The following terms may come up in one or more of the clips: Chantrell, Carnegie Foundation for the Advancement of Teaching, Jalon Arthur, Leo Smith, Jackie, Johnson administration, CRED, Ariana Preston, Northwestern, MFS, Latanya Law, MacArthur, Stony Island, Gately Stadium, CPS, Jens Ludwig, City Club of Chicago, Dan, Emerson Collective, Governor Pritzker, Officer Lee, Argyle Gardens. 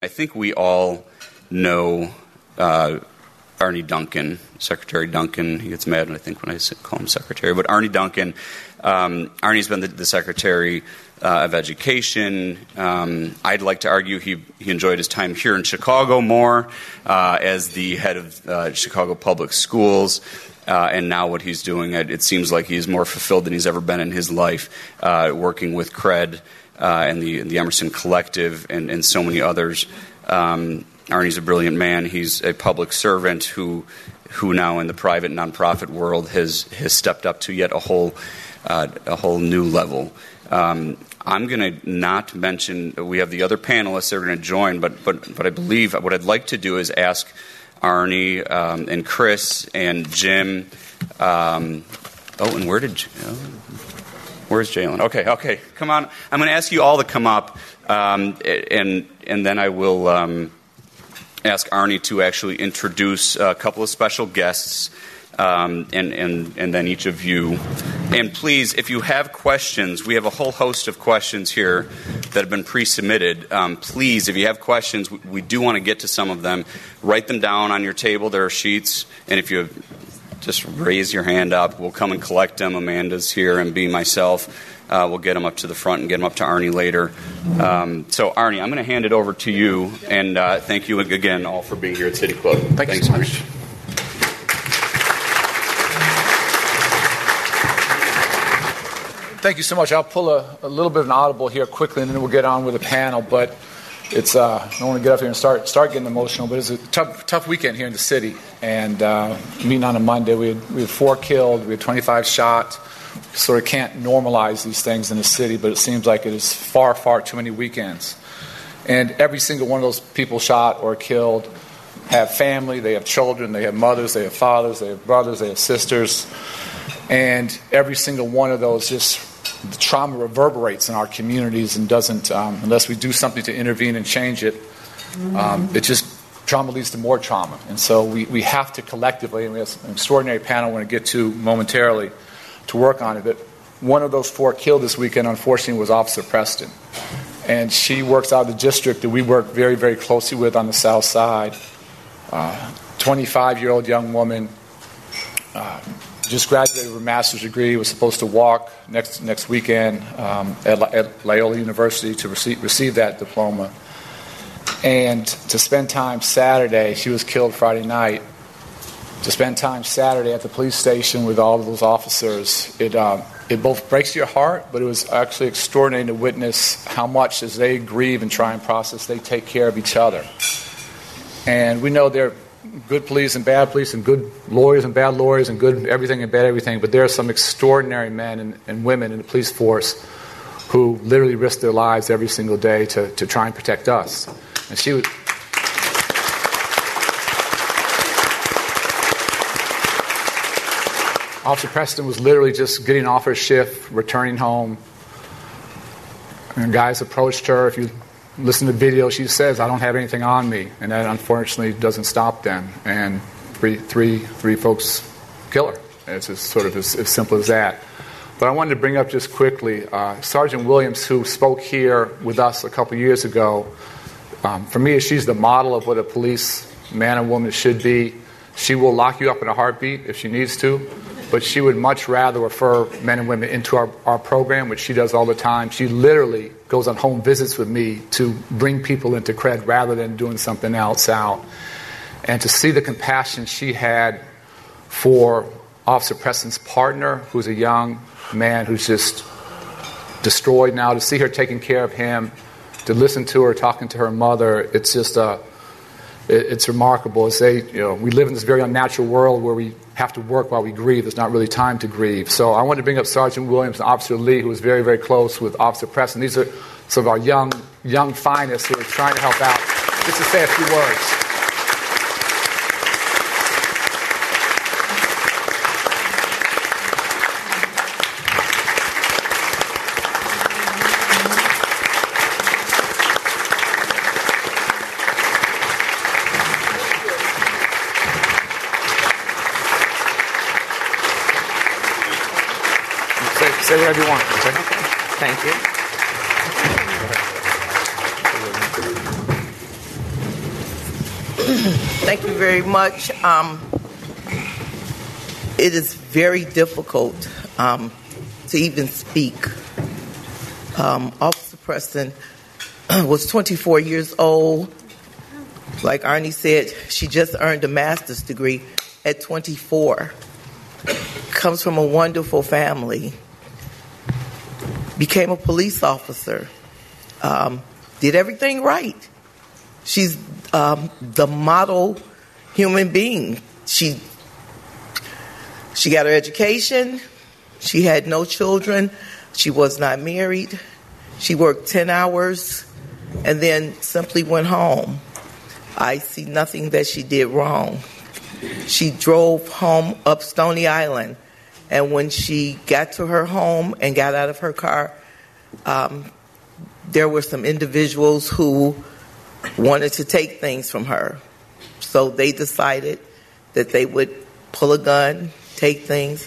I think we all know Arne Duncan, Secretary Duncan. He gets mad, I think, when I call him Secretary. But Arne Duncan, Arne's been the Secretary of Education. I'd like to argue he enjoyed his time here in Chicago more as the head of Chicago Public Schools. And now what he's doing, it seems like he's more fulfilled than he's ever been in his life, working with CRED and the Emerson Collective and so many others. Arne's a brilliant man. He's a public servant who now in the private nonprofit world has stepped up to yet a whole new level. I'm going to not mention, we have the other panelists that are going to join, but I believe what I'd like to do is ask Arne and Chris and Jim. Where's Jalon? Okay, come on. I'm going to ask you all to come up, and then I will ask Arne to actually introduce a couple of special guests, and then each of you. And please, if you have questions, we have a whole host of questions here that have been pre-submitted. Please, if you have questions, we do want to get to some of them. Write them down on your table. There are sheets, and if you just raise your hand up. We'll come and collect them. Amanda's here, and be myself. We'll get them up to the front and get them up to Arne later. So, Arne, I'm going to hand it over to you, and thank you again all for being here at City Club. Thanks so much. Thank you so much. I'll pull a little bit of an audible here quickly, and then we'll get on with the panel. But it's I don't want to get up here and start getting emotional, but it's a tough weekend here in the city. And meeting on a Monday, we had 4 killed, we had 25 shot. Sort of can't normalize these things in the city, but it seems like it is far, far too many weekends. And every single one of those people shot or killed have family, they have children, they have mothers, they have fathers, they have brothers, they have sisters. And every single one of those just the trauma reverberates in our communities and doesn't, unless we do something to intervene and change it, it just trauma leads to more trauma. And so we have to collectively, and we have an extraordinary panel we're going to get to momentarily, to work on it. But one of those 4 killed this weekend, unfortunately, was Officer Preston. And she works out of the district that we work very, very closely with on the south side. 25-year-old young woman, just graduated with a master's degree, was supposed to walk next weekend at Loyola University to receive that diploma. And to spend time Saturday, she was killed Friday night. To spend time Saturday at the police station with all of those officers, it both breaks your heart, but it was actually extraordinary to witness how much, as they grieve and try and process, they take care of each other. And we know there are good police and good lawyers and bad lawyers and good everything and bad everything, but there are some extraordinary men and women in the police force who literally risk their lives every single day to try and protect us. And she was... Officer Preston was literally just getting off her shift, returning home, and guys approached her. If you listen to the video, she says, "I don't have anything on me," and that unfortunately doesn't stop them. And three folks kill her. It's just sort of as simple as that. But I wanted to bring up just quickly Sergeant Williams, who spoke here with us a couple years ago. For me, she's the model of what a police man and woman should be. She will lock you up in a heartbeat if she needs to. But she would much rather refer men and women into our program, which she does all the time. She literally goes on home visits with me to bring people into CRED rather than doing something else out. And to see the compassion she had for Officer Preston's partner, who's a young man who's just destroyed now, to see her taking care of him, to listen to her talking to her mother, it's just it's remarkable. It's we live in this very unnatural world where we have to work while we grieve. There's not really time to grieve. So I wanted to bring up Sergeant Williams and Officer Lee, who was very, very close with Officer Preston. These are some of our young finest who are trying to help out. Just to say a few words. Whatever you want. Thank you. Thank you very much. It is very difficult to even speak. Officer Preston was 24 years old. Like Arnie said, she just earned a master's degree at 24. Comes from a wonderful family. Became a police officer. Did everything right. She's the model human being. She got her education. She had no children. She was not married. She worked 10 hours and then simply went home. I see nothing that she did wrong. She drove home up Stony Island, and when she got to her home and got out of her car, there were some individuals who wanted to take things from her. So they decided that they would pull a gun, take things.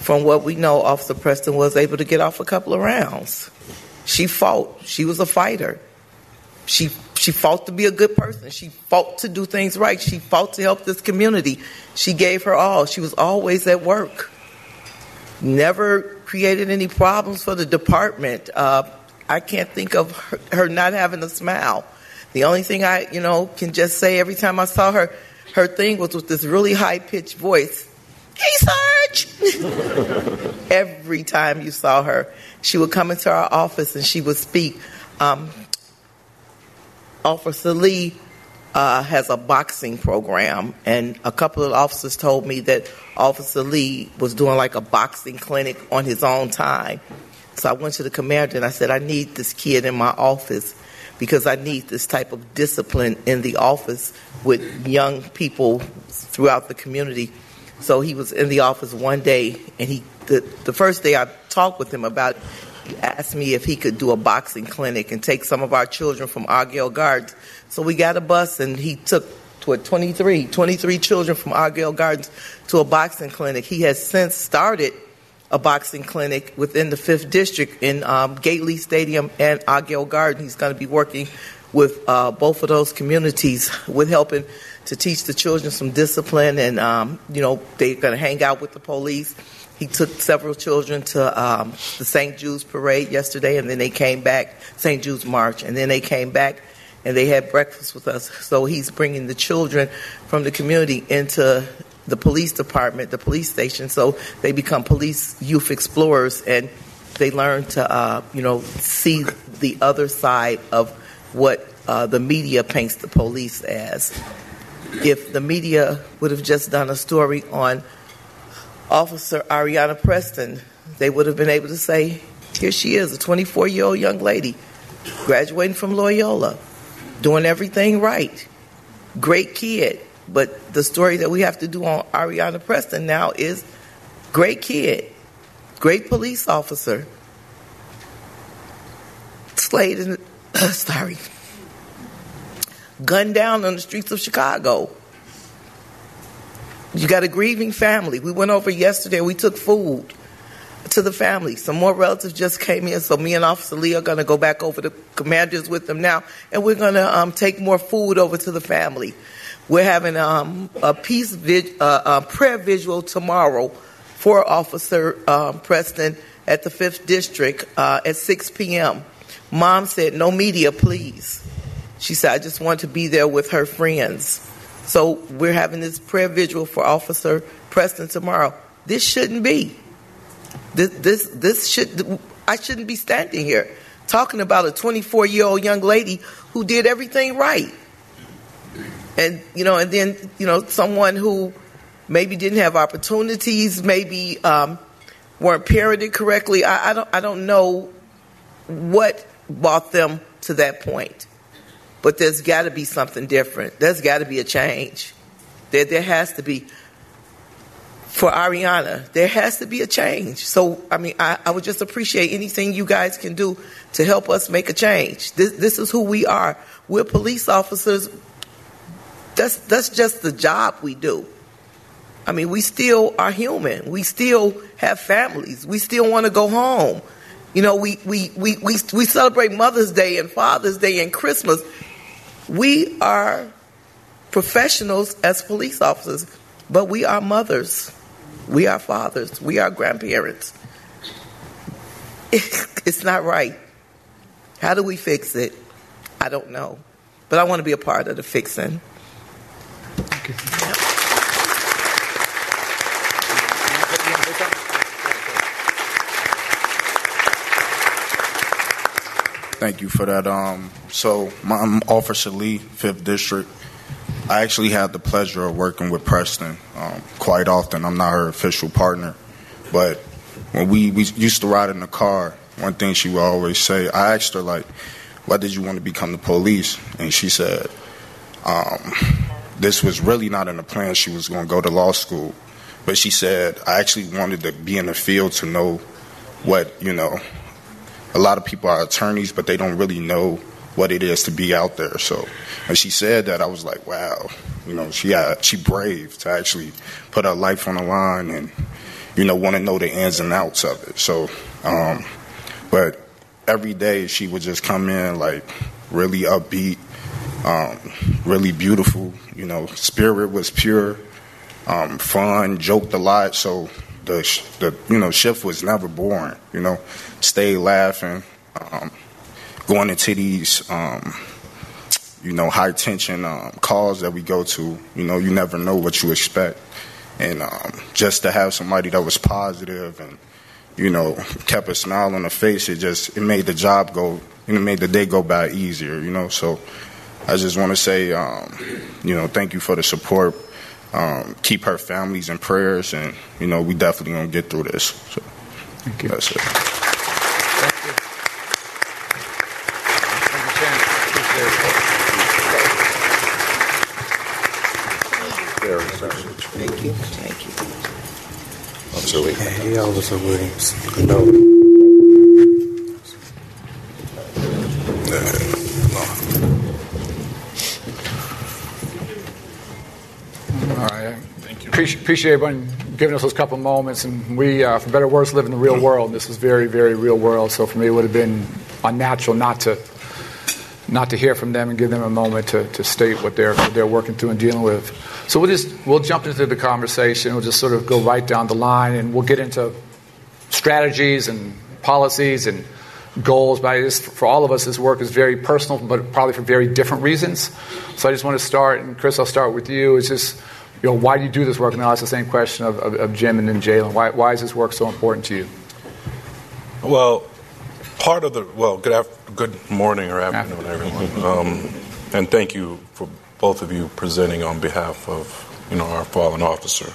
From what we know, Officer Preston was able to get off a couple of rounds. She fought. She was a fighter. She fought to be a good person. She fought to do things right. She fought to help this community. She gave her all. She was always at work. Never created any problems for the department. I can't think of her not having a smile. The only thing I, can just say every time I saw her, her thing was with this really high-pitched voice. Hey, Sarge! Every time you saw her, she would come into our office and she would speak. Officer Lee has a boxing program, and a couple of officers told me that Officer Lee was doing like a boxing clinic on his own time. So I went to the commander and I said, I need this kid in my office because I need this type of discipline in the office with young people throughout the community. So he was in the office one day, and the first day I talked with him about it, he asked me if he could do a boxing clinic and take some of our children from Argyle Gardens. So we got a bus, and he took 23 children from Argyle Gardens to a boxing clinic. He has since started a boxing clinic within the 5th District in Gately Stadium and Argyle Gardens. He's going to be working with both of those communities with helping to teach the children some discipline, and, they're going to hang out with the police. He took several children to the St. Jude's parade yesterday, and then they came back, St. Jude's March, and then they came back and they had breakfast with us. So he's bringing the children from the community into the police department, the police station, so they become police youth explorers, and they learn to, see the other side of what the media paints the police as. If the media would have just done a story on Officer Ariana Preston, they would have been able to say, here she is, a 24-year-old young lady, graduating from Loyola, doing everything right, great kid. But the story that we have to do on Ariana Preston now is great kid, great police officer, slayed in gunned down on the streets of Chicago. You got a grieving family. We went over yesterday. We took food to the family. Some more relatives just came in, so me and Officer Lee are going to go back over to commanders with them now, and we're going to take more food over to the family. We're having a peace prayer visual tomorrow for Officer Preston at the 5th District at 6 p.m. Mom said, no media, please. She said, I just want to be there with her friends. So we're having this prayer vigil for Officer Preston tomorrow. This shouldn't be. I shouldn't be standing here talking about a 24-year-old young lady who did everything right. And then someone who maybe didn't have opportunities, maybe weren't parented correctly. I don't know what brought them to that point. But there's got to be something different. There's got to be a change. There has to be. For Ariana, there has to be a change. So, I would just appreciate anything you guys can do to help us make a change. This is who we are. We're police officers. That's just the job we do. We still are human. We still have families. We still want to go home. We celebrate Mother's Day and Father's Day and Christmas. We are professionals as police officers, but we are mothers, we are fathers, we are grandparents. It's not right. How do we fix it? I don't know. But I want to be a part of the fixing. Okay. Thank you for that. I'm Officer Lee, 5th District. I actually had the pleasure of working with Preston quite often. I'm not her official partner. But when we used to ride in the car, one thing she would always say, I asked her, like, why did you want to become the police? And she said, this was really not in the plan. She was going to go to law school. But she said, I actually wanted to be in the field to know what, you know, a lot of people are attorneys, but they don't really know what it is to be out there. So when she said that, I was like, wow, you know, she brave to actually put her life on the line and, you know, want to know the ins and outs of it. So, but every day she would just come in, like, really upbeat, really beautiful, you know, spirit was pure, fun, joked a lot. So the shift was never boring, you know, stay laughing, going into these, high tension calls that we go to, you know, you never know what you expect. And just to have somebody that was positive and, you know, kept a smile on the face, it made the job go, you know, made the day go by easier, you know. So I just want to say, thank you for the support. Keep her families in prayers, and, you know, we definitely going to get through this. So, thank you. That's it. Thank you. Thank you. Thank you. Officer Lee. Hey, Officer Williams. All right. Thank you. Appreciate everyone giving us those couple moments. And we, for better or worse, live in the real world. And this was very, very real world. So for me, it would have been unnatural not to hear from them and give them a moment to state what they're working through and dealing with. So we'll jump into the conversation. We'll just sort of go right down the line, and we'll get into strategies and policies and goals. But for all of us, this work is very personal, but probably for very different reasons. So I just want to start, and Chris, I'll start with you. It's just, you know, why do you do this work? And I'll ask the same question of Jim and then Jalon. Why is this work so important to you? Well, good morning or afternoon, everyone. And thank you for both of you presenting on behalf of, you know, our fallen officer.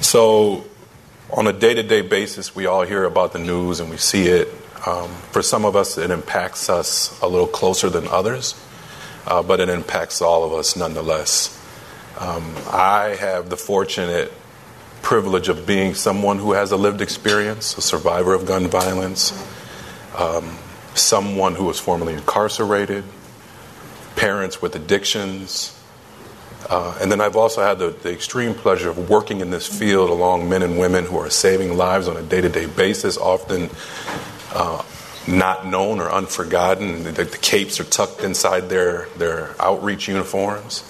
So on a day-to-day basis, we all hear about the news and we see it. For some of us, it impacts us a little closer than others, but it impacts all of us nonetheless. I have the fortunate privilege of being someone who has a lived experience, a survivor of gun violence, someone who was formerly incarcerated, parents with addictions, and then I've also had the extreme pleasure of working in this field along men and women who are saving lives on a day-to-day basis, often not known or unforgotten. The capes are tucked inside their outreach uniforms.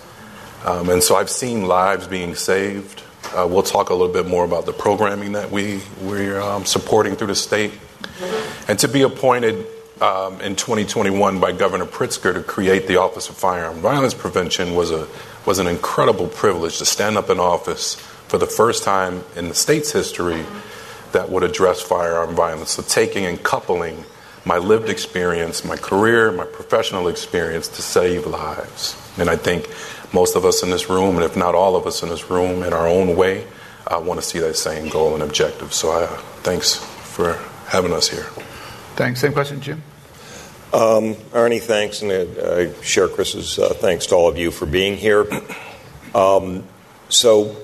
And so I've seen lives being saved. We'll talk a little bit more about the programming that we're supporting through the state. And to be appointed in 2021 by Governor Pritzker to create the Office of Firearm Violence Prevention was an incredible privilege to stand up in office for the first time in the state's history that would address firearm violence. So taking and coupling my lived experience, my career, my professional experience to save lives. And I think most of us in this room, and if not all of us in this room, in our own way, want to see that same goal and objective. So thanks for having us here. Thanks. Same question, Jim? Arne, thanks. And I share Chris's thanks to all of you for being here. So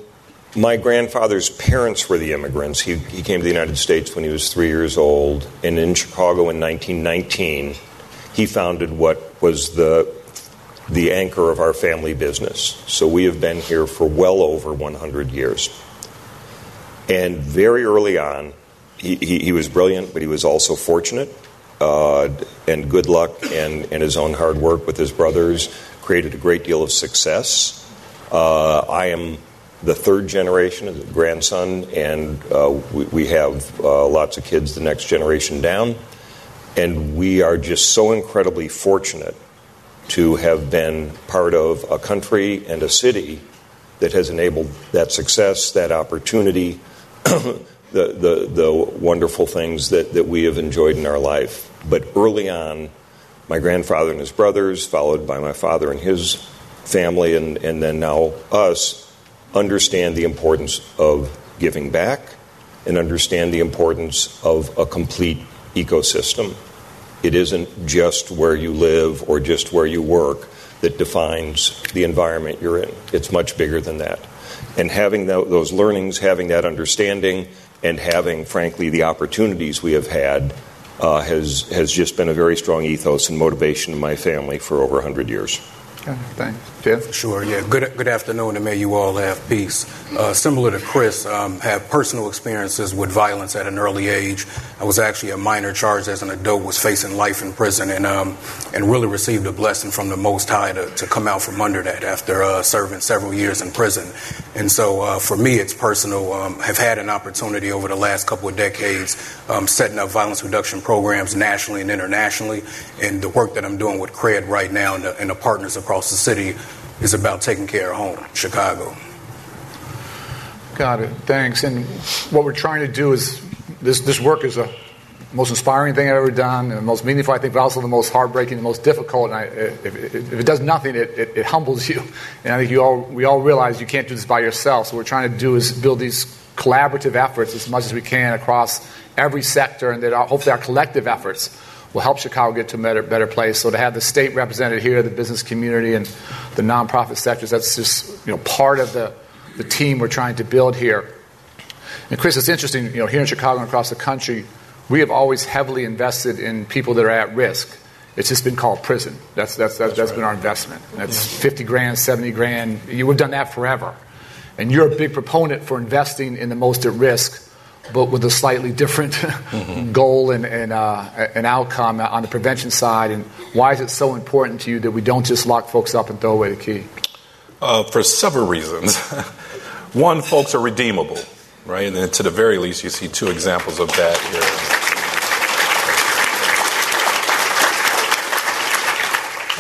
my grandfather's parents were the immigrants. He came to the United States when he was 3 years old. And in Chicago in 1919, he founded what was the anchor of our family business. So we have been here for well over 100 years. And very early on, he was brilliant, but he was also fortunate, and good luck and his own hard work with his brothers. created a great deal of success. I am the third generation, the grandson, and we have lots of kids the next generation down. And we are just so incredibly fortunate to have been part of a country and a city that has enabled that success, that opportunity, the wonderful things that we have enjoyed in our life. But early on, my grandfather and his brothers, followed by my father and his family, and then now us, understand the importance of giving back and understand the importance of a complete ecosystem. It isn't just where you live or just where you work that defines the environment you're in. It's much bigger than that. And having those learnings, having that understanding, and having, frankly, the opportunities we have had has just been a very strong ethos and motivation in my family for over 100 years. Okay, thanks. Jeff? Sure, yeah. Good afternoon, and may you all have peace. Similar to Chris, have personal experiences with violence at an early age. I was actually a minor charged as an adult, was facing life in prison, and really received a blessing from the Most High to come out from under that after serving several years in prison. And so for me, it's personal. Have had an opportunity over the last couple of decades setting up violence reduction programs nationally and internationally, and the work that I'm doing with CRED right now and the partners across the city is about taking care of home, Chicago. Got it. Thanks. And what we're trying to do is this work is the most inspiring thing I've ever done, and the most meaningful, I think, but also the most heartbreaking, the most difficult. And if it does nothing, it humbles you. And I think we all realize you can't do this by yourself. So what we're trying to do is build these collaborative efforts as much as we can across every sector, and that hopefully our collective efforts will help Chicago get to a better place. So to have the state represented here, the business community, and the nonprofit sectors, that's just part of the team we're trying to build here. And Chris, it's interesting, here in Chicago and across the country, we have always heavily invested in people that are at risk. It's just been called prison. That's right. Been our investment. That's $50,000, $70,000. We've done that forever. And you're a big proponent for investing in the most at risk, but with a slightly different goal and outcome on the prevention side. And why is it so important to you that we don't just lock folks up and throw away the key? For several reasons. One, folks are redeemable, right? And then to the very least, you see two examples of that here.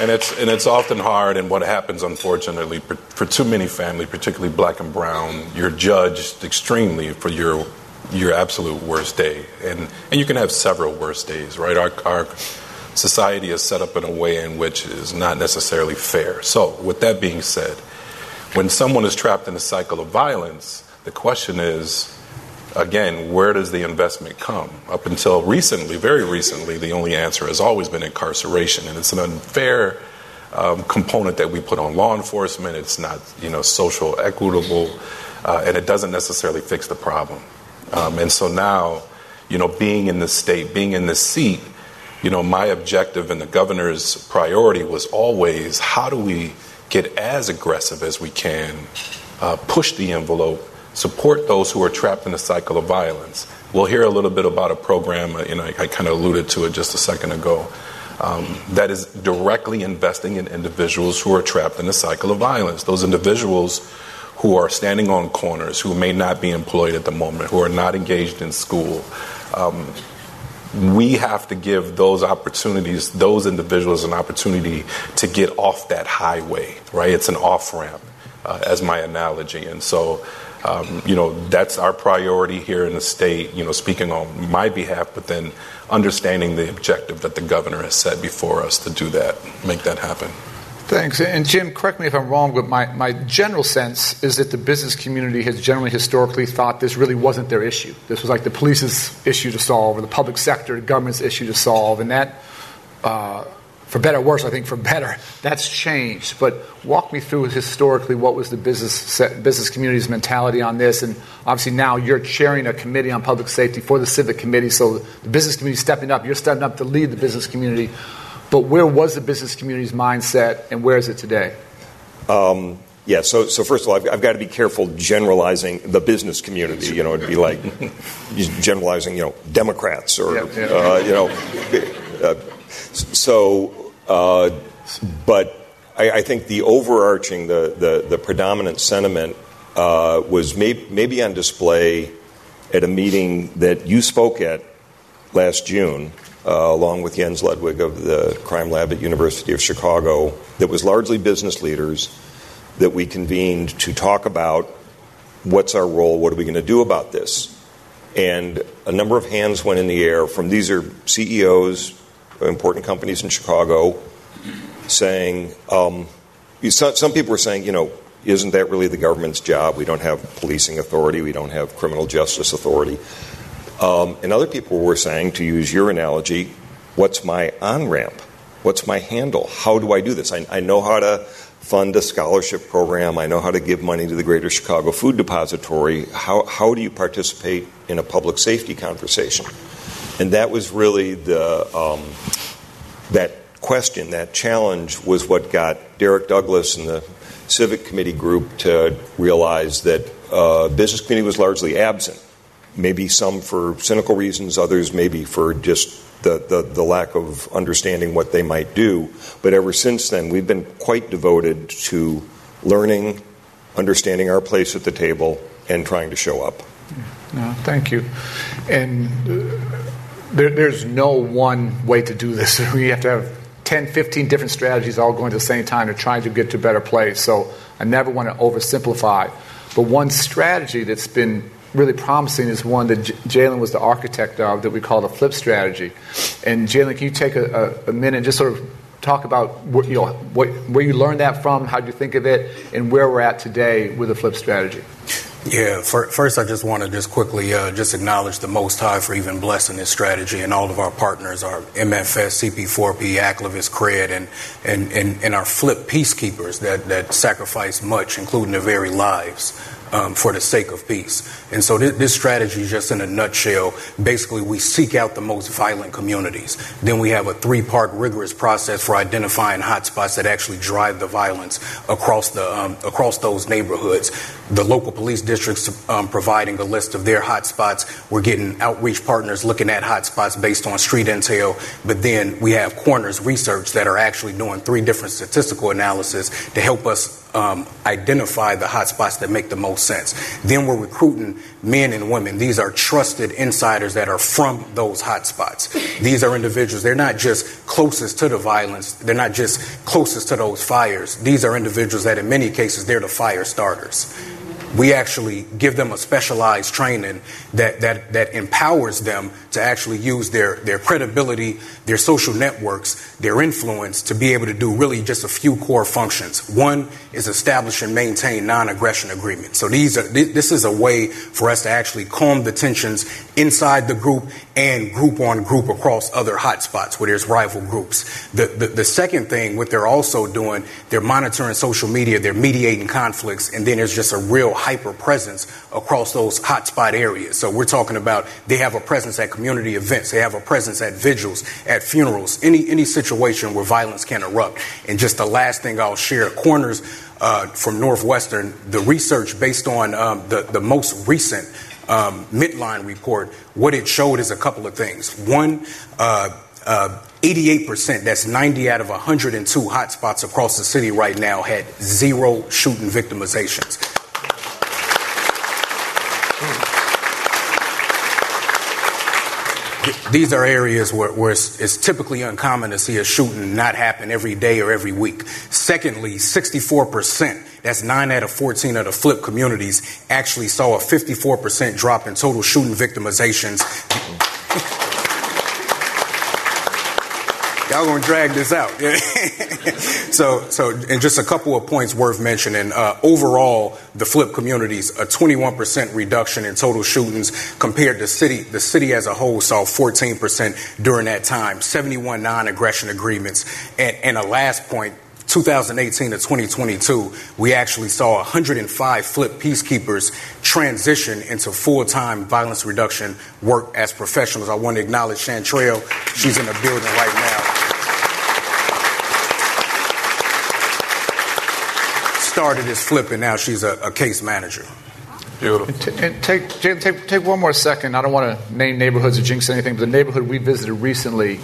And it's often hard, and what happens, unfortunately, for too many families, particularly black and brown, you're judged extremely for your absolute worst day. And you can have several worst days, right? Our society is set up in a way in which is not necessarily fair. So with that being said, when someone is trapped in a cycle of violence, the question is, again, where does the investment come? Up until recently, very recently, the only answer has always been incarceration. And it's an unfair component that we put on law enforcement. It's not, social equitable, and it doesn't necessarily fix the problem. And so now, being in this state, being in this seat, my objective and the governor's priority was always, how do we get as aggressive as we can, push the envelope, support those who are trapped in a cycle of violence. We'll hear a little bit about a program, I kind of alluded to it just a second ago, that is directly investing in individuals who are trapped in a cycle of violence. Those individuals who are standing on corners, who may not be employed at the moment, who are not engaged in school. We have to give those individuals an opportunity to get off that highway, right? It's an off-ramp, as my analogy. And so, that's our priority here in the state, speaking on my behalf, but then understanding the objective that the governor has set before us to do that, make that happen. Thanks. And Jim, correct me if I'm wrong, but my general sense is that the business community has generally historically thought this really wasn't their issue. This was like the police's issue to solve, or the public sector, the government's issue to solve. And that, for better or worse, I think for better, that's changed. But walk me through historically what was the business community's mentality on this. And obviously now you're chairing a committee on public safety for the Civic Committee. So the business community is stepping up. You're stepping up to lead the business community. But where was the business community's mindset, and where is it today? So first of all, I've got to be careful generalizing the business community. It'd be like generalizing, Democrats or, but I think the overarching, the predominant sentiment was maybe on display at a meeting that you spoke at last June, along with Jens Ludwig of the Crime Lab at University of Chicago, that was largely business leaders that we convened to talk about what's our role, what are we going to do about this? And a number of hands went in the air from these are CEOs of important companies in Chicago saying, some people were saying, you know, isn't that really the government's job? We don't have policing authority. We don't have criminal justice authority. And other people were saying, to use your analogy, what's my on-ramp? What's my handle? How do I do this? I know how to fund a scholarship program. I know how to give money to the Greater Chicago Food Depository. How do you participate in a public safety conversation? And that was really the that question, that challenge was what got Derek Douglas and the Civic Committee group to realize that business community was largely absent. Maybe some for cynical reasons, others maybe for just the lack of understanding what they might do. But ever since then, we've been quite devoted to learning, understanding our place at the table, and trying to show up. No, thank you. And there's no one way to do this. We have to have 10, 15 different strategies all going at the same time to try to get to a better place. So I never want to oversimplify. But one strategy that's been really promising is one that Jalen was the architect of that we call the FLIP strategy. And Jalen, can you take a minute and just sort of talk about where you learned that from, how you think of it, and where we're at today with the FLIP strategy? Yeah, first I just want to quickly just acknowledge the Most High for even blessing this strategy and all of our partners, our MFS, CP4P, Aclavis, CRED, and our FLIP peacekeepers that sacrifice much, including their very lives, for the sake of peace. And so this strategy, just in a nutshell, basically we seek out the most violent communities. Then we have a three-part rigorous process for identifying hotspots that actually drive the violence across those neighborhoods. The local police districts providing a list of their hotspots. We're getting outreach partners looking at hotspots based on street intel. But then we have corners research that are actually doing three different statistical analyses to help us identify the hotspots that make the most sense. Then we're recruiting men and women. These are trusted insiders that are from those hotspots. These are individuals. They're not just closest to the violence. They're not just closest to those fires. These are individuals that in many cases, they're the fire starters. We actually give them a specialized training that empowers them to actually use their credibility, their social networks, their influence to be able to do really just a few core functions. One is establish and maintain non-aggression agreements. So this is a way for us to actually calm the tensions inside the group and group on group across other hotspots where there's rival groups. The second thing, what they're also doing, they're monitoring social media, they're mediating conflicts, and then there's just a real hyper presence across those hotspot areas. So we're talking about they have a presence at community events, they have a presence at vigils, at funerals, any situation where violence can erupt. And just the last thing I'll share, corners from Northwestern, the research based on the most recent midline report, what it showed is a couple of things. One, 88%, that's 90 out of 102 hotspots across the city right now, had zero shooting victimizations. These are areas where it's typically uncommon to see a shooting not happen every day or every week. Secondly, 64%, that's 9 out of 14 of the FLIP communities, actually saw a 54% drop in total shooting victimizations. Y'all gonna drag this out. So, and just a couple of points worth mentioning. Overall, the FLIP communities, a 21% reduction in total shootings compared to city. The city as a whole saw 14% during that time, 71 non-aggression agreements. And a last point, 2018 to 2022, we actually saw 105 FLIP peacekeepers transition into full-time violence reduction work as professionals. I want to acknowledge Chantrell. She's in the building right now. Started as FLIP, and now she's a case manager. Beautiful. And take one more second. I don't want to name neighborhoods or jinx anything, but the neighborhood we visited recently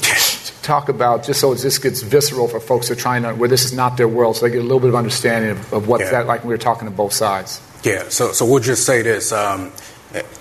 talk about, just so this gets visceral for folks who are trying to, where this is not their world, so they get a little bit of understanding of what's that like when we were talking to both sides. Yeah, so we'll just say this.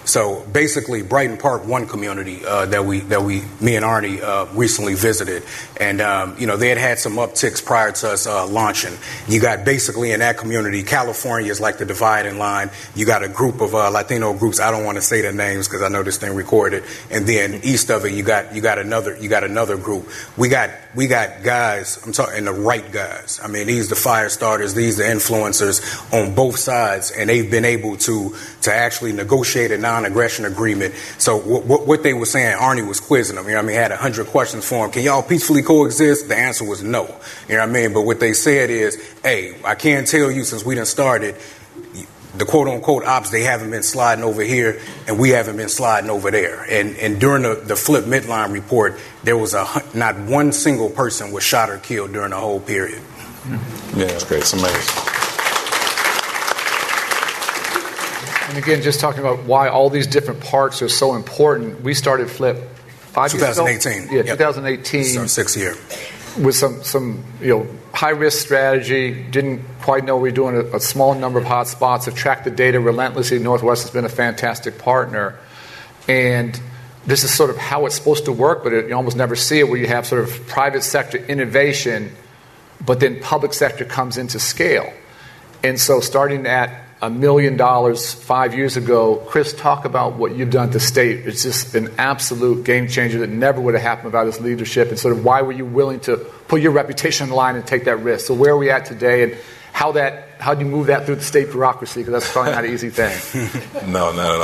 So basically, Brighton Park, one community that we, me and Arnie, recently visited, and they had some upticks prior to us launching. You got basically in that community, California is like the dividing line. You got a group of Latino groups. I don't want to say their names because I know this thing recorded. And then east of it, you got another group. We got guys. I'm talking the right guys. I mean, these the fire starters. These the influencers on both sides, and they've been able to actually negotiate a non-aggression agreement. So what they were saying, Arnie was quizzing them. You know what I mean? Had 100 questions for him. Can y'all peacefully coexist? The answer was no. You know what I mean? But what they said is, hey, I can't tell you since we done started, the quote-unquote ops, they haven't been sliding over here, and we haven't been sliding over there. And during the FLIP midline report, there was not one single person was shot or killed during the whole period. Yeah, that's great. It's amazing. And again, just talking about why all these different parts are so important. We started FLIP 2018. Yeah, yep. 2018. It's our sixth year. With some high risk strategy, didn't quite know we were doing a small number of hot spots. Have tracked the data relentlessly. Northwestern's been a fantastic partner, and this is sort of how it's supposed to work, but you almost never see it where you have sort of private sector innovation, but then public sector comes into scale, and so starting at $1 million 5 years ago. Chris, talk about what you've done at the state. It's just an absolute game changer that never would have happened without his leadership, and sort of why were you willing to put your reputation on the line and take that risk? So where are we at today, and how do you move that through the state bureaucracy? Because that's probably not an easy thing. No, not at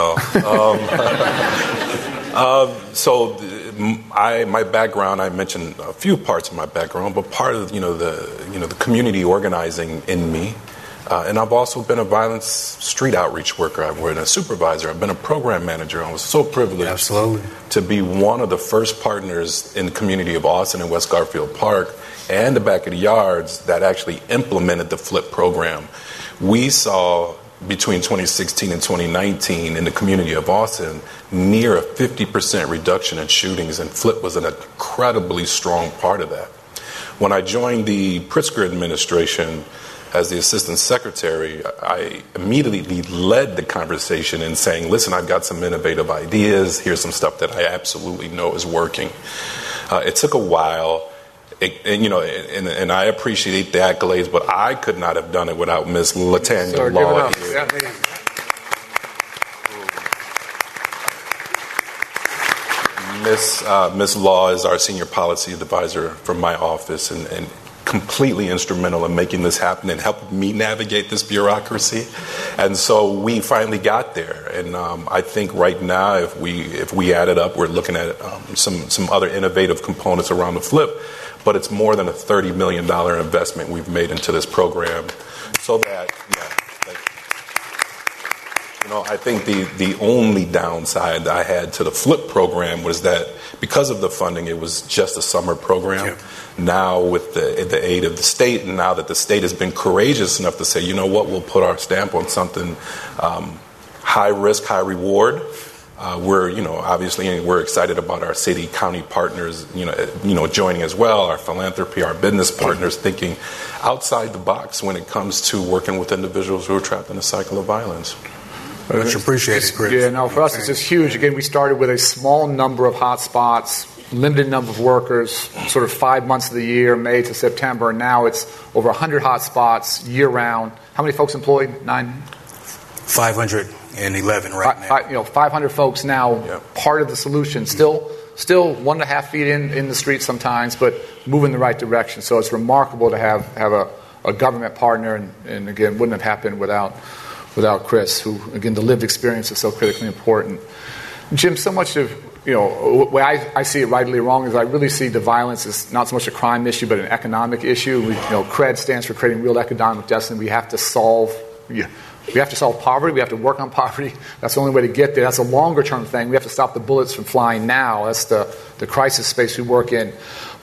all. My background, I mentioned a few parts of my background, but part of the community organizing in me. And I've also been a violence street outreach worker. I've been a supervisor. I've been a program manager. I was so privileged to be one of the first partners in the community of Austin and West Garfield Park and the back of the yards that actually implemented the FLIP program. We saw between 2016 and 2019 in the community of Austin near a 50% reduction in shootings, and FLIP was an incredibly strong part of that. When I joined the Pritzker administration, as the assistant secretary, I immediately led the conversation in saying, listen, I've got some innovative ideas. Here's some stuff that I absolutely know is working. It took a while, and I appreciate the accolades, but I could not have done it without Ms. Latanya Law here. Yeah. Ms. Law is our senior policy advisor from my office, and completely instrumental in making this happen and helped me navigate this bureaucracy, and so we finally got there. And I think right now, if we add it up, we're looking at some other innovative components around the FLIP, but it's more than a $30 million investment we've made into this program, so that I think the only downside I had to the FLIP program was that because of the funding, it was just a summer program. Yeah. Now with the aid of the state, and now that the state has been courageous enough to say, you know what, we'll put our stamp on something high risk, high reward. We're excited about our city, county partners, joining as well, our philanthropy, our business partners, thinking outside the box when it comes to working with individuals who are trapped in a cycle of violence. Much appreciated, Chris. Yeah, no, for us it's just huge. Again, we started with a small number of hot spots, limited number of workers, sort of 5 months of the year, May to September, and now it's over 100 hot spots year-round. How many folks employed? 511 right now. 500 folks now, yep. Part of the solution. Still 1.5 feet in the street sometimes, but moving the right direction. So it's remarkable to have a government partner, and again, wouldn't have happened without Chris, who, again, the lived experience is so critically important. Jim, so much of, where I see it rightly or wrong is I really see the violence as not so much a crime issue but an economic issue. CRED stands for creating real economic destiny. We have to solve poverty. We have to work on poverty. That's the only way to get there. That's a longer-term thing. We have to stop the bullets from flying now. That's the crisis space we work in.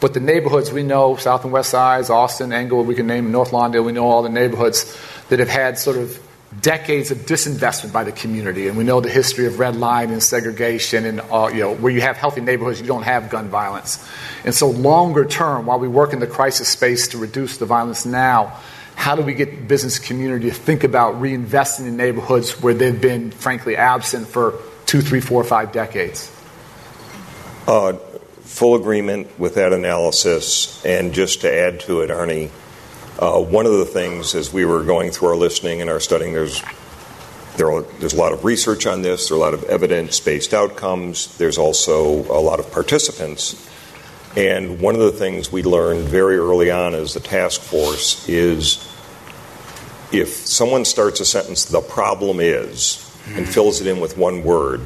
But the neighborhoods we know, South and West Sides, Austin, Englewood, we can name North Lawndale, we know all the neighborhoods that have had sort of decades of disinvestment by the community, and we know the history of red line and segregation, and where you have healthy neighborhoods, you don't have gun violence. And so, longer term, while we work in the crisis space to reduce the violence now, how do we get the business community to think about reinvesting in neighborhoods where they've been, frankly, absent for 2, 3, 4, 5 decades? Full agreement with that analysis, and just to add to it, Arnie. One of the things, as we were going through our listening and our studying, there's a lot of research on this. There are a lot of evidence-based outcomes. There's also a lot of participants. And one of the things we learned very early on as the task force is if someone starts a sentence, the problem is, and fills it in with one word,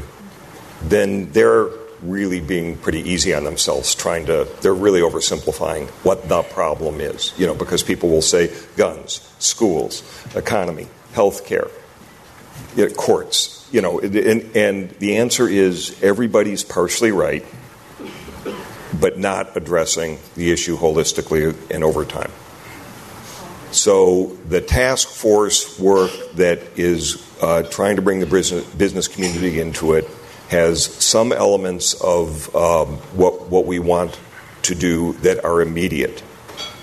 then they're really being pretty easy on themselves, they're really oversimplifying what the problem is, because people will say guns, schools, economy, healthcare, courts, and the answer is everybody's partially right, but not addressing the issue holistically and over time. So the task force work that is trying to bring the business community into it has some elements of what we want to do that are immediate.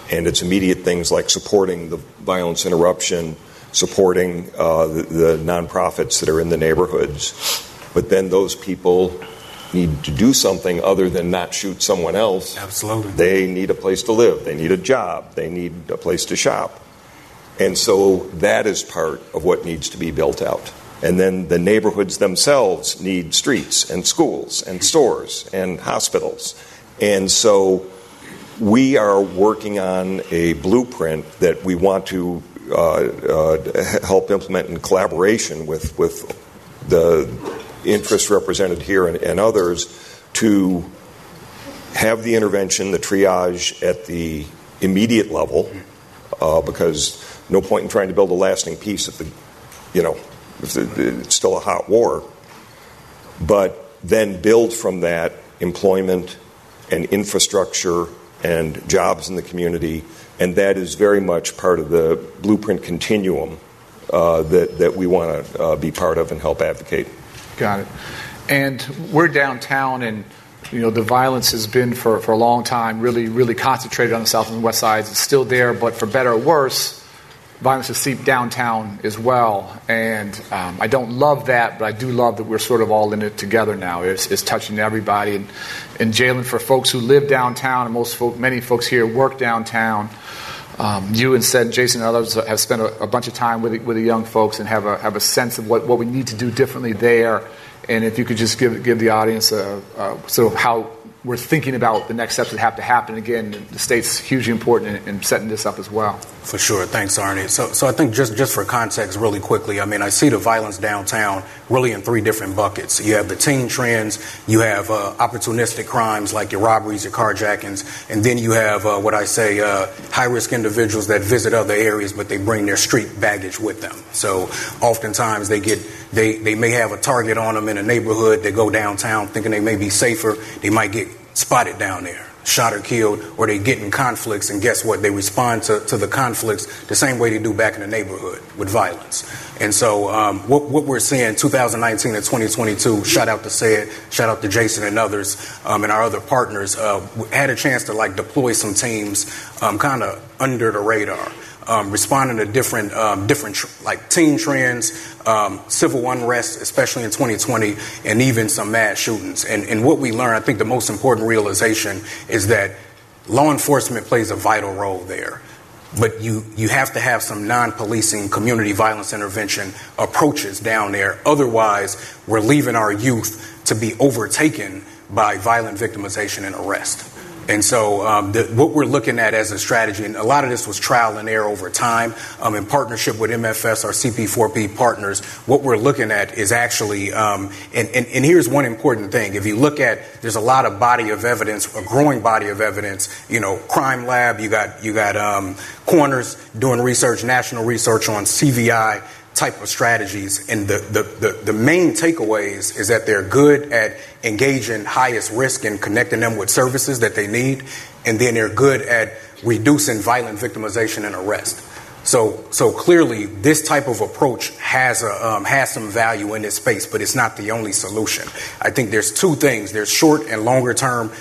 And it's immediate things like supporting the violence interruption, supporting the nonprofits that are in the neighborhoods. But then those people need to do something other than not shoot someone else. Absolutely. They need a place to live. They need a job. They need a place to shop. And so that is part of what needs to be built out. And then the neighborhoods themselves need streets and schools and stores and hospitals. And so we are working on a blueprint that we want to help implement in collaboration with the interests represented here and others to have the intervention, the triage at the immediate level, because no point in trying to build a lasting peace if it's still a hot war, but then build from that employment and infrastructure and jobs in the community, and that is very much part of the blueprint continuum that we want to be part of and help advocate. Got it. And we're downtown, and the violence has been for a long time really, really concentrated on the south and west sides. It's still there, but for better or worse, violence has seeped downtown as well, and I don't love that, but I do love that we're sort of all in it together now. It's touching everybody, and Jalon, for folks who live downtown, and many folks here work downtown, you and Seth, Jason and others have spent a bunch of time with the young folks and have a sense of what we need to do differently there, and if you could just give the audience a sort of how we're thinking about the next steps that have to happen. Again, the state's hugely important in setting this up as well. For sure. Thanks, Arne. So I think just for context really quickly, I mean, I see the violence downtown really in 3 different buckets. You have the teen trends, you have opportunistic crimes like your robberies, your carjackings, and then you have high-risk individuals that visit other areas, but they bring their street baggage with them. So oftentimes they may have a target on them in a neighborhood. They go downtown thinking they may be safer. They might get spotted down there, shot or killed, or they get in conflicts, and guess what? They respond to the conflicts the same way they do back in the neighborhood with violence. And so what we're seeing 2019 and 2022, shout out to Seth, shout out to Jason and others, and our other partners, had a chance to deploy some teams kind of under the radar. Responding to different teen trends, civil unrest, especially in 2020, and even some mass shootings. And what we learned, I think the most important realization is that law enforcement plays a vital role there. But you have to have some non-policing community violence intervention approaches down there. Otherwise, we're leaving our youth to be overtaken by violent victimization and arrest. And so what we're looking at as a strategy, and a lot of this was trial and error over time, in partnership with MFS, our CP4P partners, what we're looking at is actually, and here's one important thing. If you look at, there's a lot of body of evidence, a growing body of evidence, Crime Lab, you got Corners doing research, national research on CVI type of strategies. And the main takeaways is that they're good at engaging highest risk and connecting them with services that they need. And then they're good at reducing violent victimization and arrest. So clearly, this type of approach has some value in this space, but it's not the only solution. I think there's two things. There's short and longer term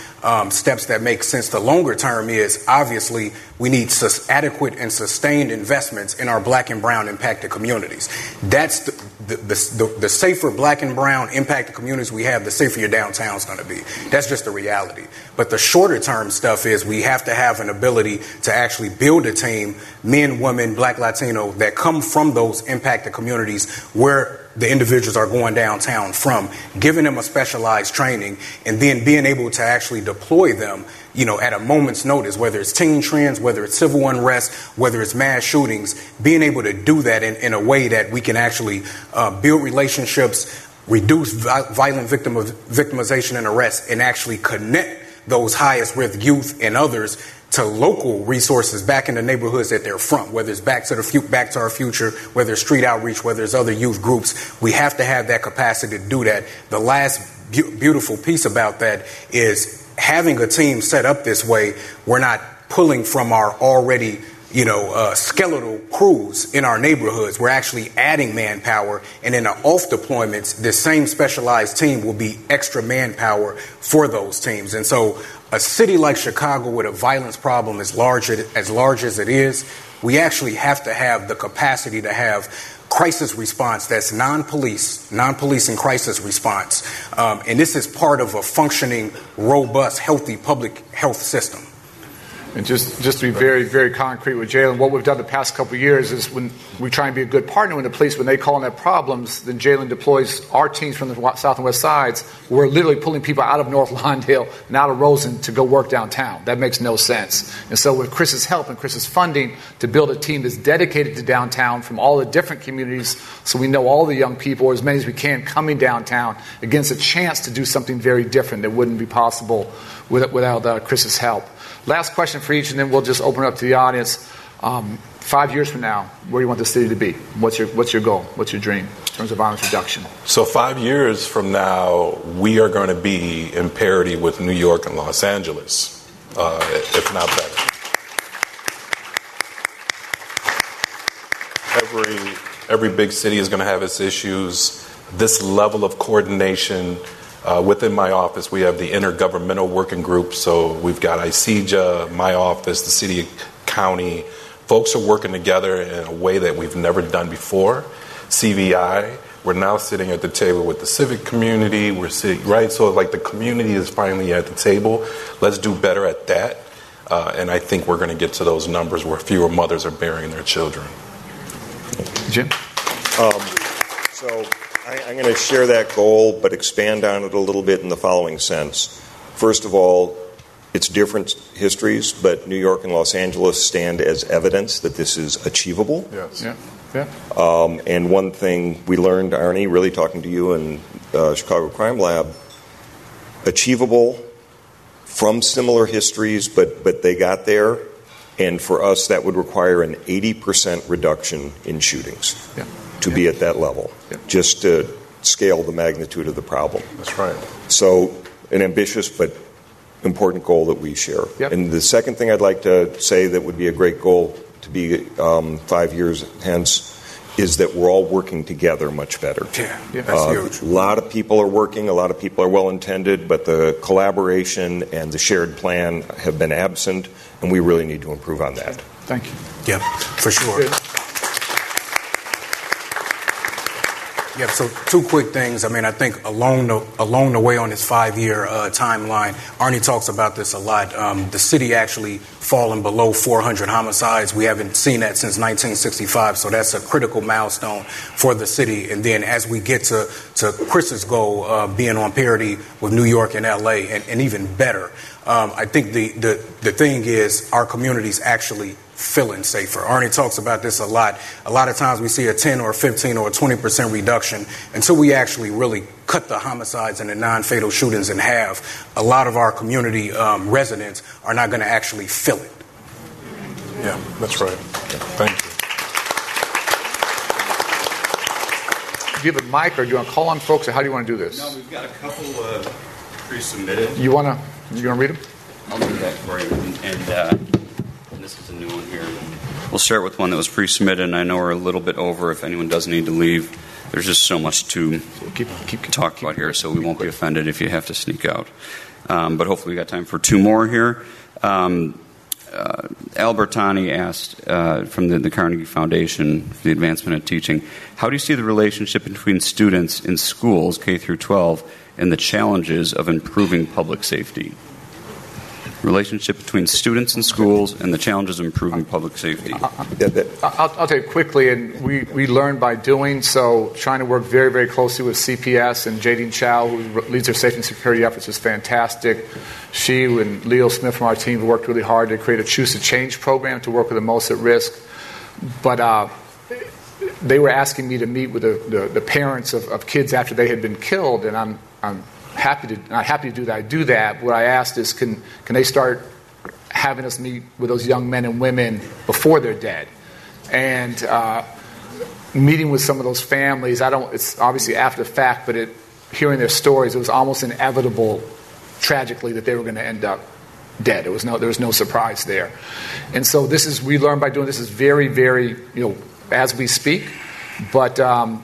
steps that make sense. The longer term is, obviously, we need adequate and sustained investments in our black and brown impacted communities. That's the safer black and brown impacted communities we have, the safer your downtown's going to be. That's just the reality. But the shorter term stuff is we have to have an ability to actually build a team, men, women, black, Latino, that come from those impacted communities where the individuals are going downtown from, giving them a specialized training, and then being able to actually deploy them, at a moment's notice, whether it's teen trends, whether it's civil unrest, whether it's mass shootings, being able to do that in a way that we can actually build relationships, reduce violent victimization and arrest, and actually connect those highest risk youth and others to local resources back in the neighborhoods that they're from, whether it's Back to Our Future, whether it's street outreach, whether it's other youth groups. We have to have that capacity to do that. The last beautiful piece about that is having a team set up this way, we're not pulling from our already skeletal crews in our neighborhoods. We're actually adding manpower, and in the off deployments, this same specialized team will be extra manpower for those teams. And so a city like Chicago with a violence problem as large as it is, we actually have to have the capacity to have crisis response that's non-policing crisis response. And this is part of a functioning, robust, healthy public health system. And just to be very, very concrete with Jalon, what we've done the past couple of years is when we try and be a good partner with the police, when they call and have problems, then Jalon deploys our teams from the south and west sides. We're literally pulling people out of North Lawndale and out of Rosen to go work downtown. That makes no sense. And so with Chris's help and Chris's funding to build a team that's dedicated to downtown from all the different communities, so we know all the young people, or as many as we can, coming downtown against a chance to do something very different that wouldn't be possible without Chris's help. Last question for each, and then we'll just open it up to the audience. 5 years from now, where do you want the city to be? What's your goal? What's your dream in terms of violence reduction? So 5 years from now, we are going to be in parity with New York and Los Angeles, if not better. Every big city is going to have its issues. This level of coordination. Within my office, we have the intergovernmental working group. So we've got ICJA, my office, the city, county. Folks are working together in a way that we've never done before. CVI, we're now sitting at the table with the civic community. We're sitting, right? So like the community is finally at the table. Let's do better at that. And I think we're going to get to those numbers where fewer mothers are burying their children. Jim? I'm going to share that goal, but expand on it a little bit in the following sense. First of all, it's different histories, but New York and Los Angeles stand as evidence that this is achievable. Yes. Yeah. Yeah. And one thing we learned, Arne, really talking to you and Chicago Crime Lab, achievable from similar histories, but they got there. And for us, that would require an 80% reduction in shootings. Yeah. To be at that level, just to scale the magnitude of the problem. That's right. So an ambitious but important goal that we share. Yep. And the second thing I'd like to say that would be a great goal to be 5 years hence is that we're all working together much better. Yeah, that's huge. A lot of people are working, a lot of people are well-intended, but the collaboration and the shared plan have been absent, and we really need to improve on that. Thank you. Yep, for sure. Good. Yeah, so two quick things. I mean, I think along the way on this 5-year timeline, Arne talks about this a lot. The city actually fallen below 400 homicides. We haven't seen that since 1965, so that's a critical milestone for the city. And then as we get to Chris's goal, being on parity with New York and L.A., and even better, I think the thing is our communities actually feeling safer. Arne talks about this a lot. A lot of times we see a 10 or 15 or 20% reduction until we actually really cut the homicides and the non-fatal shootings in half. A lot of our community residents are not going to actually feel it. Yeah, that's right. Thank you. Do you have a mic or do you want to call on folks or how do you want to do this? No, we've got a couple pre-submitted. You want to read them? I'll do that for you. And this is a new one here. We'll start with one that was pre-submitted, and I know we're a little bit over. If anyone does need to leave, there's just so much to talk about here, so we won't be offended if you have to sneak out. But hopefully we got time for two more here. Albertani asked from the Carnegie Foundation for the Advancement of Teaching, how do you see the relationship between students in schools, K through 12, and the challenges of improving public safety? Relationship between students and schools and the challenges of improving public safety. I'll tell you quickly, and we learn by doing, so trying to work very, very closely with CPS, and Jadine Chow, who leads their safety and security efforts, is fantastic. She and Leo Smith from our team have worked really hard to create a Choose to Change program to work with the most at risk. But they were asking me to meet with the parents of kids after they had been killed, and I'm not happy to do that. I do that. What I asked is, can they start having us meet with those young men and women before they're dead? And meeting with some of those families, it's obviously after the fact, but hearing their stories, it was almost inevitable, tragically, that they were going to end up dead. There was no surprise there. And so we learn by doing. This is very, very, as we speak. But a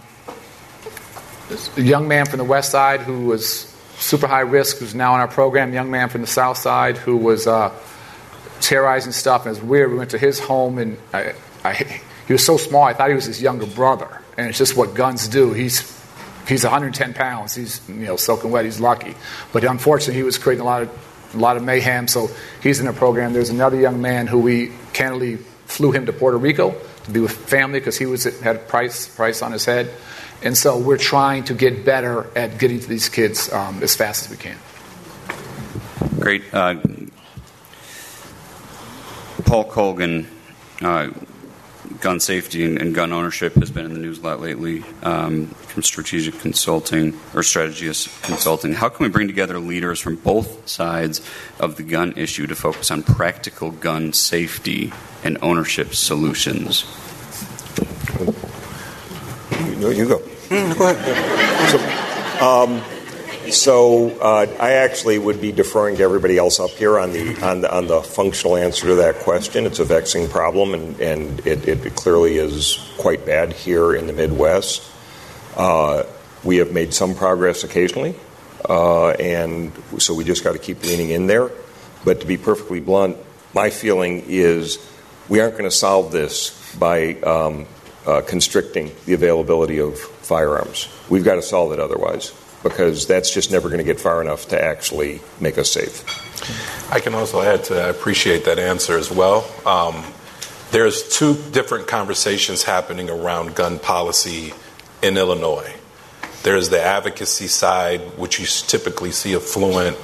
young man from the West Side who was super high risk, who's now in our program, young man from the South Side who was terrorizing stuff, and it's weird. We went to his home, and he was so small I thought he was his younger brother, and it's just what guns do. He's 110 pounds. He's soaking wet. He's lucky, but unfortunately he was creating a lot of mayhem. So he's in the program. There's another young man who we candidly flew him to Puerto Rico to be with family because he had a price on his head. And so we're trying to get better at getting to these kids as fast as we can. Great. Paul Colgan, gun safety and gun ownership has been in the news a lot lately from Strategist Consulting. How can we bring together leaders from both sides of the gun issue to focus on practical gun safety and ownership solutions? No, you go. Go ahead. So I actually would be deferring to everybody else up here on the functional answer to that question. It's a vexing problem, and it clearly is quite bad here in the Midwest. We have made some progress occasionally, and so we just got to keep leaning in there. But to be perfectly blunt, my feeling is we aren't going to solve this by constricting the availability of firearms. We've got to solve it otherwise, because that's just never going to get far enough to actually make us safe. I can also add to that. I appreciate that answer as well. There's two different conversations happening around gun policy in Illinois. There's the advocacy side, which you typically see affluent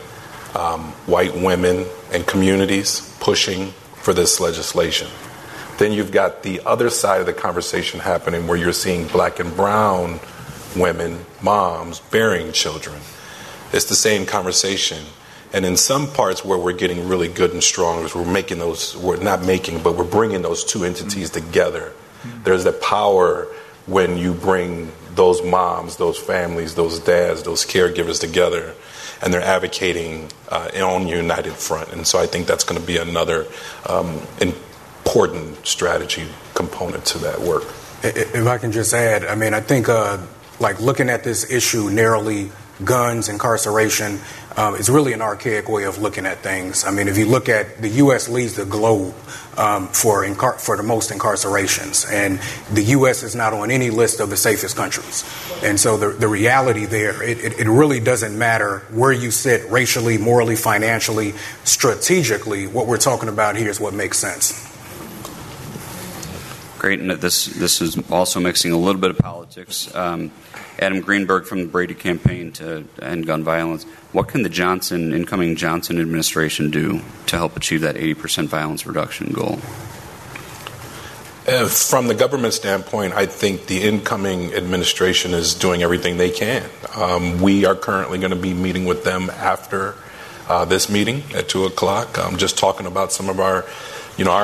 white women and communities pushing for this legislation. Then you've got the other side of the conversation happening where you're seeing black and brown women, moms, bearing children. It's the same conversation. And in some parts where we're getting really good and strong is we're bringing those two entities together. There's the power when you bring those moms, those families, those dads, those caregivers together, and they're advocating on a united front. And so I think that's going to be another important strategy component to that work. If I can just add, I think looking at this issue narrowly, guns, incarceration, is really an archaic way of looking at things. If you look at the U.S. leads the globe for the most incarcerations, and the U.S. is not on any list of the safest countries. And so the reality there, it really doesn't matter where you sit racially, morally, financially, strategically. What we're talking about here is what makes sense. Great, and this is also mixing a little bit of politics. Adam Greenberg from the Brady Campaign to End Gun Violence. What can the incoming Johnson administration do to help achieve that 80% violence reduction goal? From the government standpoint, I think the incoming administration is doing everything they can. We are currently going to be meeting with them after this meeting at 2 o'clock. I'm just talking about some of our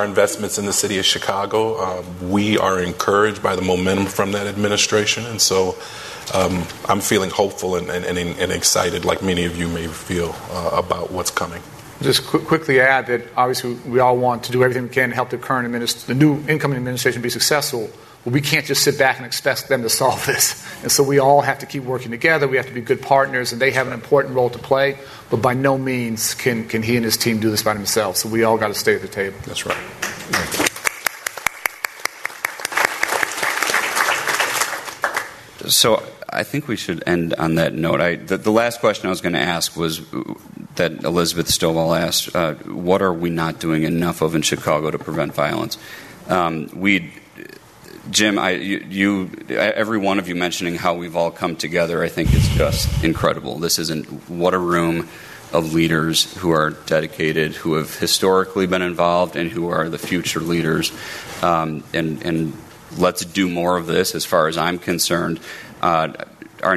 investments in the city of Chicago. We are encouraged by the momentum from that administration. And so I'm feeling hopeful and excited, like many of you may feel, about what's coming. just quickly add that obviously we all want to do everything we can to help the new incoming administration be successful. But we can't just sit back and expect them to solve this. And so we all have to keep working together. We have to be good partners, and they have an important role to play. But by no means can he and his team do this by themselves. So we all got to stay at the table. That's right. So I think we should end on that note. The last question I was going to ask was that Elizabeth Stovall asked, what are we not doing enough of in Chicago to prevent violence? Jim, every one of you mentioning how we've all come together, I think is just incredible. This isn't what a room of leaders who are dedicated, who have historically been involved, and who are the future leaders. And let's do more of this as far as I'm concerned. Arne,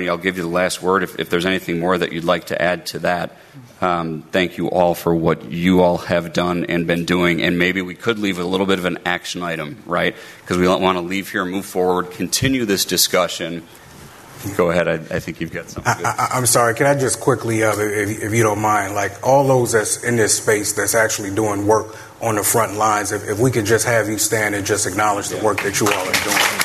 I'll give you the last word. If there's anything more that you'd like to add to that, thank you all for what you all have done and been doing. And maybe we could leave with a little bit of an action item, right? Because we don't want to leave here, move forward, continue this discussion. Go ahead. I think you've got something. I'm sorry. Can I just quickly, if you don't mind, like all those that's in this space that's actually doing work on the front lines, if we could just have you stand and just acknowledge the work that you all are doing.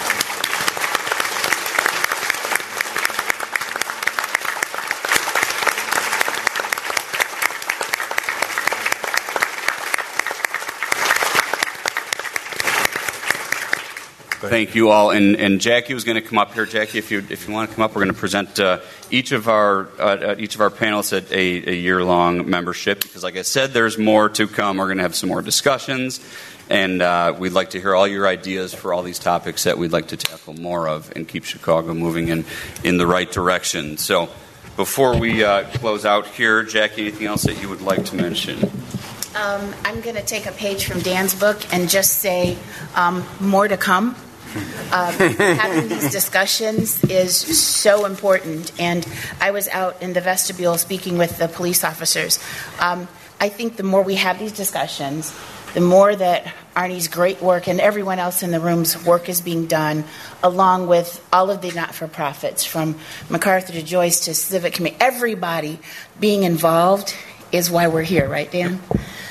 Thank you all. And Jackie was going to come up here. Jackie, if you want to come up, we're going to present each of our panelists a year-long membership because, like I said, there's more to come. We're going to have some more discussions, and we'd like to hear all your ideas for all these topics that we'd like to tackle more of and keep Chicago moving in the right direction. So before we close out here, Jackie, anything else that you would like to mention? I'm going to take a page from Dan's book and just say more to come. Having these discussions is so important. And I was out in the vestibule speaking with the police officers. I think the more we have these discussions, the more that Arne's great work and everyone else in the room's work is being done, along with all of the not-for-profits, from MacArthur to Joyce to Civic Committee, everybody being involved is why we're here, right, Dan?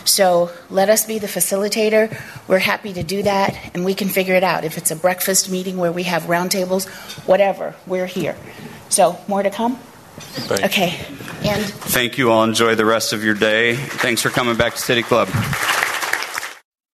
So let us be the facilitator. We're happy to do that, and we can figure it out. If it's a breakfast meeting where we have roundtables, whatever, we're here. So more to come? Thanks. Okay. And thank you all. Enjoy the rest of your day. Thanks for coming back to City Club.